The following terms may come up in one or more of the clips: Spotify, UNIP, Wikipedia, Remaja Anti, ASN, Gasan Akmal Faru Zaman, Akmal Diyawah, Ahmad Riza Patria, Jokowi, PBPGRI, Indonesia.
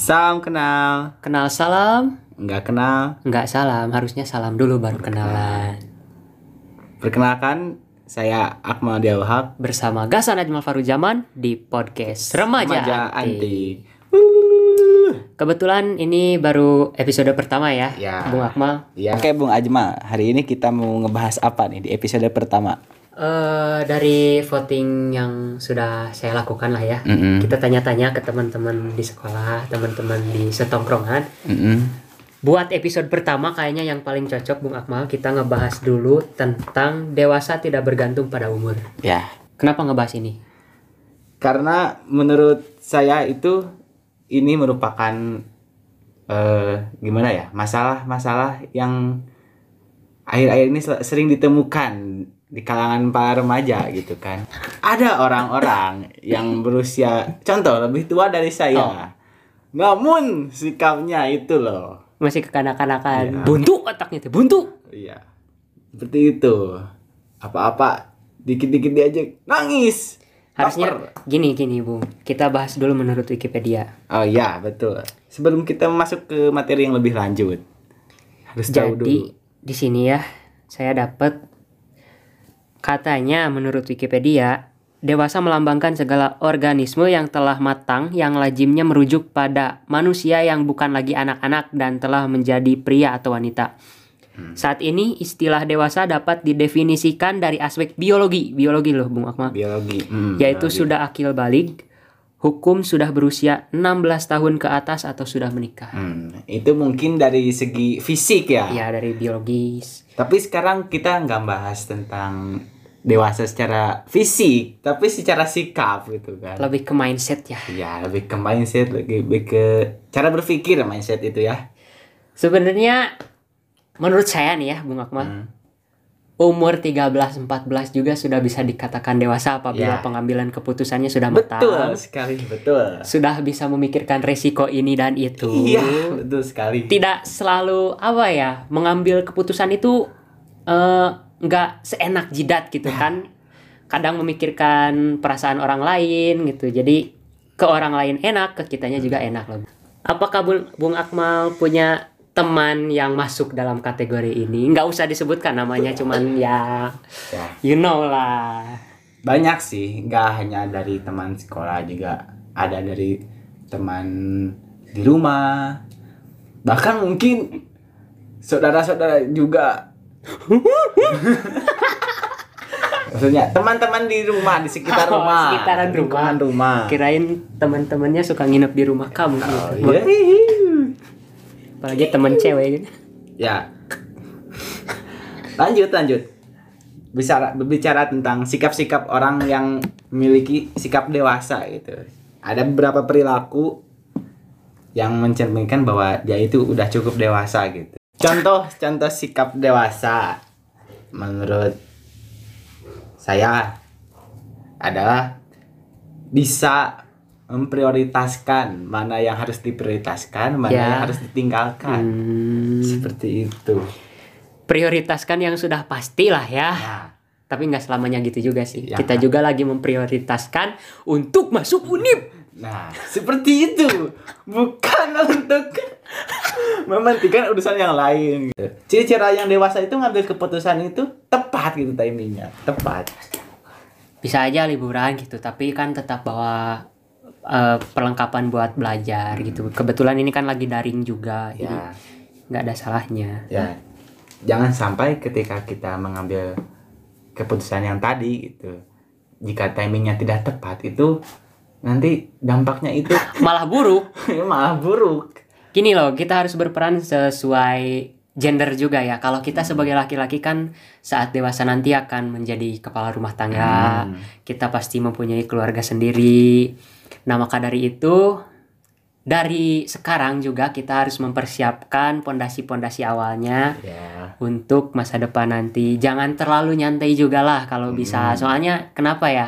Salam kenal. Kenal salam. Enggak kenal. Enggak salam, harusnya salam dulu baru kenalan. Perkenalkan, saya Akmal Diyawah bersama Gasan Akmal Faru Zaman di podcast Remaja Anti. Kebetulan ini baru episode pertama ya. Bung Akmal. Ya. Oke Bung Ajmal, hari ini kita mau ngebahas apa nih di episode pertama? Dari voting yang sudah saya lakukan lah ya, kita tanya-tanya ke teman-teman di sekolah, teman-teman di setongkrongan. Buat episode pertama kayaknya yang paling cocok Bung Akmal kita ngebahas dulu tentang dewasa tidak bergantung pada umur. Ya. Kenapa ngebahas ini? Karena menurut saya ini merupakan masalah-masalah yang akhir-akhir ini sering ditemukan di kalangan para remaja gitu kan. Ada orang-orang yang berusia contoh lebih tua dari saya. Namun sikapnya itu loh masih kekanak-kanakan. Buntu otaknya tuh, buntu. Iya. Seperti itu. Apa-apa dikit-dikit diajak nangis. Harusnya gini Bung. Kita bahas dulu menurut Wikipedia. Oh iya, betul. Sebelum kita masuk ke materi yang lebih lanjut. Harus tahu dulu. Jadi di sini ya saya dapat katanya menurut Wikipedia, dewasa melambangkan segala organisme yang telah matang yang lazimnya merujuk pada manusia yang bukan lagi anak-anak dan telah menjadi pria atau wanita. Saat ini istilah dewasa dapat didefinisikan dari aspek biologi loh Bung Akmal. Biologi. Yaitu sudah akil balig, hukum sudah berusia 16 tahun ke atas atau sudah menikah. Itu mungkin dari segi fisik ya. Iya, dari biologis. Tapi sekarang kita nggak bahas tentang dewasa secara fisik, tapi secara sikap gitu kan. Lebih ke mindset ya. Iya, lebih ke mindset, lebih ke cara berpikir mindset itu ya. Sebenarnya menurut saya nih ya Bung Akmal, umur 13-14 juga sudah bisa dikatakan dewasa apabila pengambilan keputusannya sudah matang. Betul sekali, betul. Sudah bisa memikirkan resiko ini dan itu. Iya, betul sekali. Tidak selalu mengambil keputusan itu nggak seenak jidat gitu kan. Kadang memikirkan perasaan orang lain gitu. Jadi ke orang lain enak, ke kitanya juga enak loh. Apakah Bung Akmal punya teman yang masuk dalam kategori ini? Nggak usah disebutkan namanya, cuman ya you know lah. Banyak sih, nggak hanya dari teman sekolah, juga ada dari teman di rumah, bahkan mungkin saudara-saudara juga. Maksudnya teman-teman di rumah, di sekitar rumah, sekitaran rumah. Kirain teman-temannya suka nginep di rumah kamu gitu. Apalagi teman cewek gitu. Ya. Lanjut. Berbicara tentang sikap-sikap orang yang memiliki sikap dewasa gitu. Ada beberapa perilaku yang mencerminkan bahwa dia itu udah cukup dewasa gitu. Contoh sikap dewasa menurut saya adalah bisa memprioritaskan mana yang harus diprioritaskan, mana yang harus ditinggalkan. Seperti itu. Prioritaskan yang sudah pastilah ya. Tapi nggak selamanya gitu juga sih. Kita juga lagi memprioritaskan untuk masuk UNIP. Nah, seperti itu. Bukan untuk mementingkan urusan yang lain. Ciri-ciri yang dewasa itu ngambil keputusan itu tepat gitu, timingnya tepat. Bisa aja liburan gitu, tapi kan tetap bawa perlengkapan buat belajar gitu. Kebetulan ini kan lagi daring juga, jadi nggak ada salahnya. Jangan sampai ketika kita mengambil keputusan yang tadi gitu, jika timingnya tidak tepat, itu nanti dampaknya itu malah buruk. Gini loh, kita harus berperan sesuai gender juga ya. Kalau kita sebagai laki-laki kan saat dewasa nanti akan menjadi kepala rumah tangga, kita pasti mempunyai keluarga sendiri. Nah, maka dari itu, dari sekarang juga kita harus mempersiapkan pondasi-pondasi awalnya untuk masa depan nanti. Jangan terlalu nyantai juga lah kalau bisa. Soalnya kenapa ya,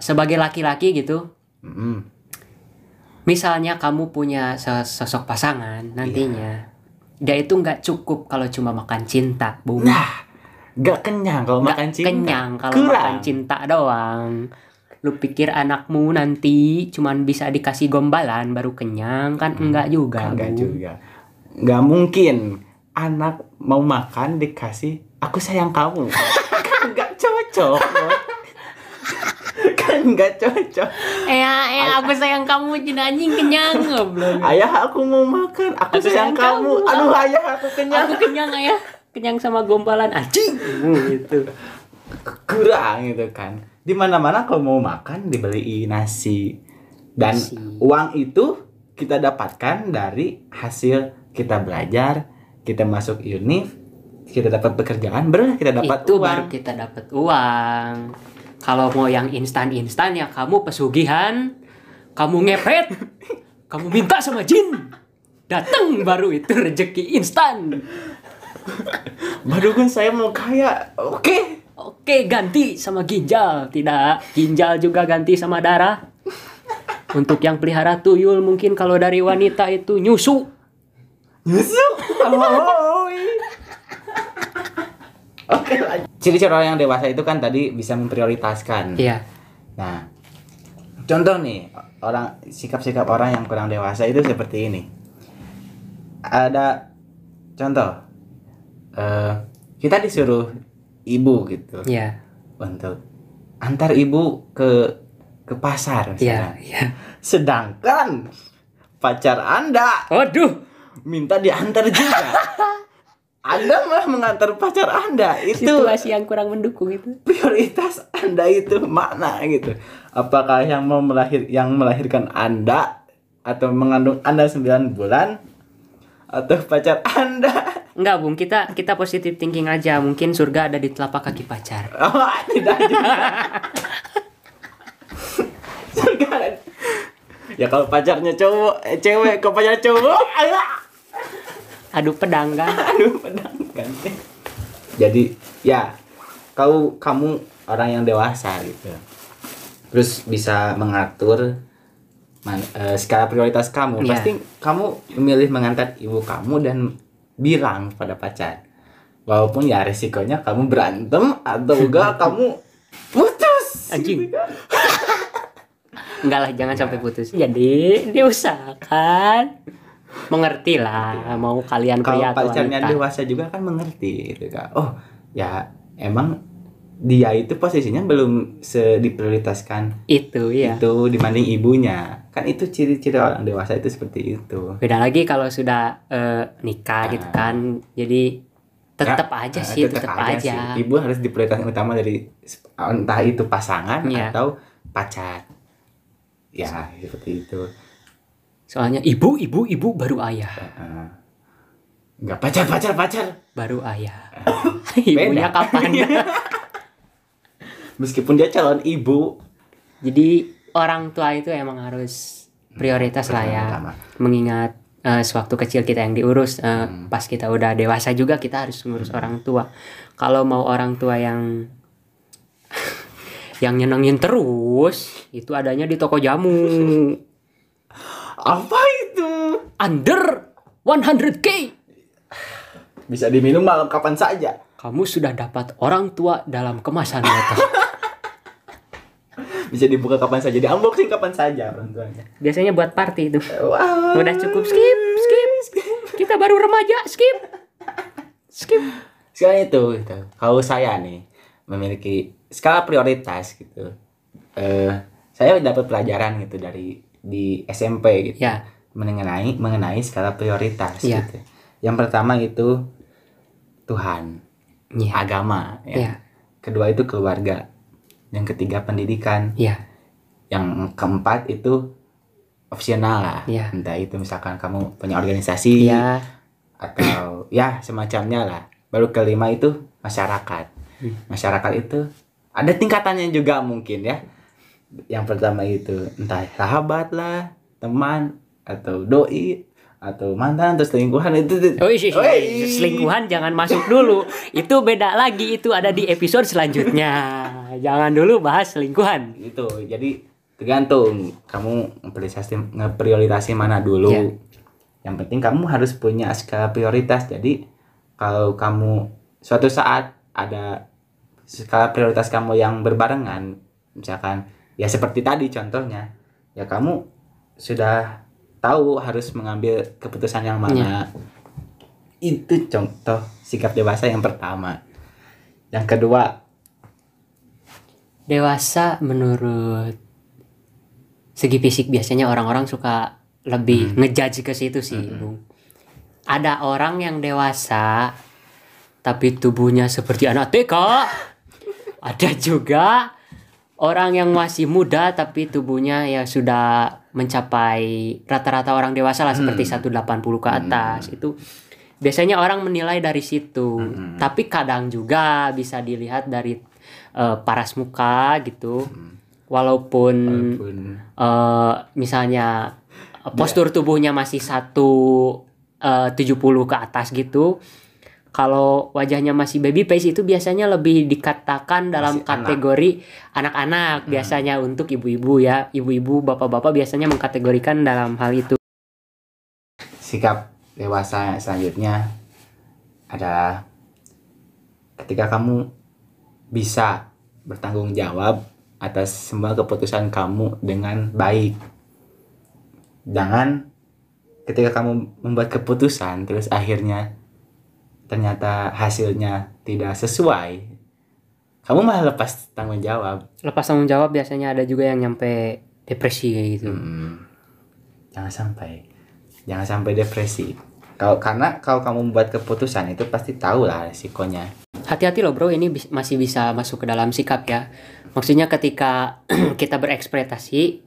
sebagai laki-laki gitu, misalnya kamu punya sosok pasangan nantinya, dia itu nggak cukup kalau cuma makan cinta, Bung. Nah, nggak kenyang kalau makan cinta doang. Lu pikir anakmu nanti cuman bisa dikasih gombalan baru kenyang kan? Enggak juga. Enggak juga. Enggak mungkin anak mau makan dikasih aku sayang kamu. Kan enggak cocok. Kan enggak cocok. Aku sayang kamu jin anjing kenyang goblok. Ayah aku mau makan, aku sayang kamu. Aduh ayah aku kenyang. Aku kenyang ayah. Kenyang sama gombalan anjing gitu. Kurang gitu kan. Di mana-mana kalau mau makan dibeliin nasi dan nasi. Uang itu kita dapatkan dari hasil kita belajar, kita masuk UNIP, kita dapat pekerjaan, baru kita dapat itu uang. Baru kita dapat uang. Kalau mau yang instan-instan ya kamu pesugihan, kamu ngepet, kamu minta sama jin, datang baru itu rezeki instan. Badukan saya mau kaya, oke. Oke, ganti sama ginjal. Tidak, ginjal juga ganti sama darah. Untuk yang pelihara tuyul mungkin kalau dari wanita itu nyusu. Nyusu? Oke, ciri-ciri orang yang dewasa itu kan tadi bisa memprioritaskan. Iya. Nah, contoh nih, orang sikap-sikap orang yang kurang dewasa itu seperti ini. Ada contoh, kita disuruh ibu gitu, yeah, untuk antar ibu ke pasar misalnya. Yeah. Sedangkan pacar Anda, waduh, minta diantar juga. Anda malah mengantar pacar Anda. Itu situasi yang kurang mendukung itu. Prioritas Anda itu mana gitu? Apakah yang mau melahirkan Anda atau mengandung Anda 9 bulan atau pacar Anda? Enggak, Bung. Kita positive thinking aja. Mungkin surga ada di telapak kaki pacar. Oh, tidak juga. Surga. Ya kalau pacarnya cowok, cewek, kalau pacarnya cowok, aduh pedang kan. Aduh pedang kan. Jadi, ya, kamu orang yang dewasa gitu. Terus bisa mengatur skala prioritas kamu. Yeah. Pasti kamu memilih mengantar ibu kamu dan bilang pada pacar, walaupun ya resikonya kamu berantem atau enggak kamu putus anjing. Enggak lah, jangan sampai putus. Jadi diusahakan mengerti lah, mau kalian pria atau wanita. Kalau pacarnya dewasa juga kan mengerti gitu kan. Oh ya emang dia itu posisinya belum diprioritaskan itu ya, itu dibanding ibunya. Kan itu ciri-ciri orang dewasa itu seperti itu. Beda lagi kalau sudah nikah gitu kan. Jadi tetap aja sih. Ibu harus diprioritaskan utama dari entah itu pasangan atau pacar. Ya, seperti itu. Soalnya ibu baru ayah. Enggak pacar baru ayah. Ibunya kapan? Meskipun dia calon ibu. Jadi orang tua itu emang harus prioritas lah ya, mengingat sewaktu kecil kita yang diurus, pas kita udah dewasa juga kita harus ngurus orang tua. Kalau mau orang tua yang yang nyenengin terus, itu adanya di toko jamu. Apa itu? Under 100k. Bisa diminum malam kapan saja. Kamu sudah dapat orang tua dalam kemasan botol. Bisa dibuka kapan saja, di unboxing kapan saja orang tuanya. Biasanya buat party itu. Wow. Udah cukup, skip. Kita baru remaja, skip. Sekarang itu. Kalau saya nih memiliki skala prioritas gitu. Saya dapat pelajaran gitu di SMP gitu. Ya. Mengenai skala prioritas gitu. Yang pertama itu Tuhan, agama ya. Kedua itu keluarga. Yang ketiga pendidikan. Yang keempat itu opsional lah. Entah itu misalkan kamu punya organisasi atau semacamnya lah. Baru kelima itu masyarakat. Masyarakat itu ada tingkatannya juga mungkin ya. Yang pertama itu entah sahabat lah, teman atau doi atau mantan atau selingkuhan itu. Selingkuhan jangan masuk dulu. Itu beda lagi, itu ada di episode selanjutnya. Jangan dulu bahas selingkuhan. Itu. Jadi tergantung kamu ngeprioritasi mana dulu. Yang penting kamu harus punya skala prioritas. Jadi kalau kamu suatu saat ada skala prioritas kamu yang berbarengan, misalkan Ya seperti tadi contohnya, ya kamu sudah tahu harus mengambil keputusan yang mana. Ya. Itu contoh sikap dewasa yang pertama. Yang kedua, dewasa menurut segi fisik biasanya orang-orang suka lebih ngejudge ke situ sih, Bung. Ada orang yang dewasa tapi tubuhnya seperti anak TK. Ada juga orang yang masih muda tapi tubuhnya ya sudah mencapai rata-rata orang dewasa lah, seperti 180 ke atas. Itu biasanya orang menilai dari situ. Tapi kadang juga bisa dilihat dari paras muka gitu. Walaupun misalnya postur tubuhnya masih 170 ke atas gitu, kalau wajahnya masih baby face itu biasanya lebih dikatakan dalam masih kategori anak-anak biasanya. Untuk ibu-ibu ya, ibu-ibu, bapak-bapak biasanya mengkategorikan dalam hal itu. Sikap dewasa selanjutnya adalah ketika kamu bisa bertanggung jawab atas semua keputusan kamu dengan baik. Jangan ketika kamu membuat keputusan terus akhirnya ternyata hasilnya tidak sesuai, kamu malah lepas tanggung jawab. Lepas tanggung jawab biasanya ada juga yang nyampe depresi kayak gitu. Jangan sampai depresi. Karena kalau kamu membuat keputusan itu pasti tahu lah risikonya. Hati-hati loh bro, ini masih bisa masuk ke dalam sikap ya. Maksudnya ketika kita berekspektasi,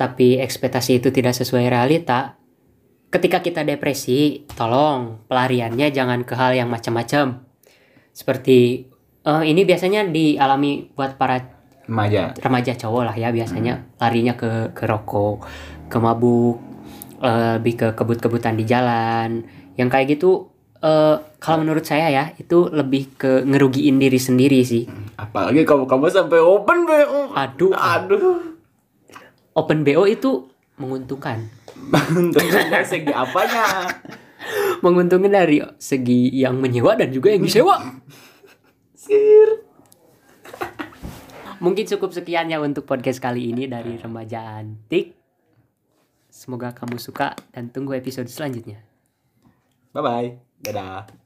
tapi ekspektasi itu tidak sesuai realita. Ketika kita depresi, tolong pelariannya jangan ke hal yang macam-macam. Seperti ini biasanya dialami buat para remaja cowok lah ya biasanya. Larinya ke rokok, ke mabuk, lebih ke kebut-kebutan di jalan. Yang kayak gitu, kalau menurut saya ya itu lebih ke ngerugiin diri sendiri sih. Apalagi kamu sampai open BO. Aduh. Open BO itu menguntungkan. Menguntungkan dari segi apanya? Menguntungkan dari segi yang menyewa dan juga yang disewa. Sir. Mungkin cukup sekiannya untuk podcast kali ini dari Remaja Antik. Semoga kamu suka dan tunggu episode selanjutnya. Bye bye. Dadah.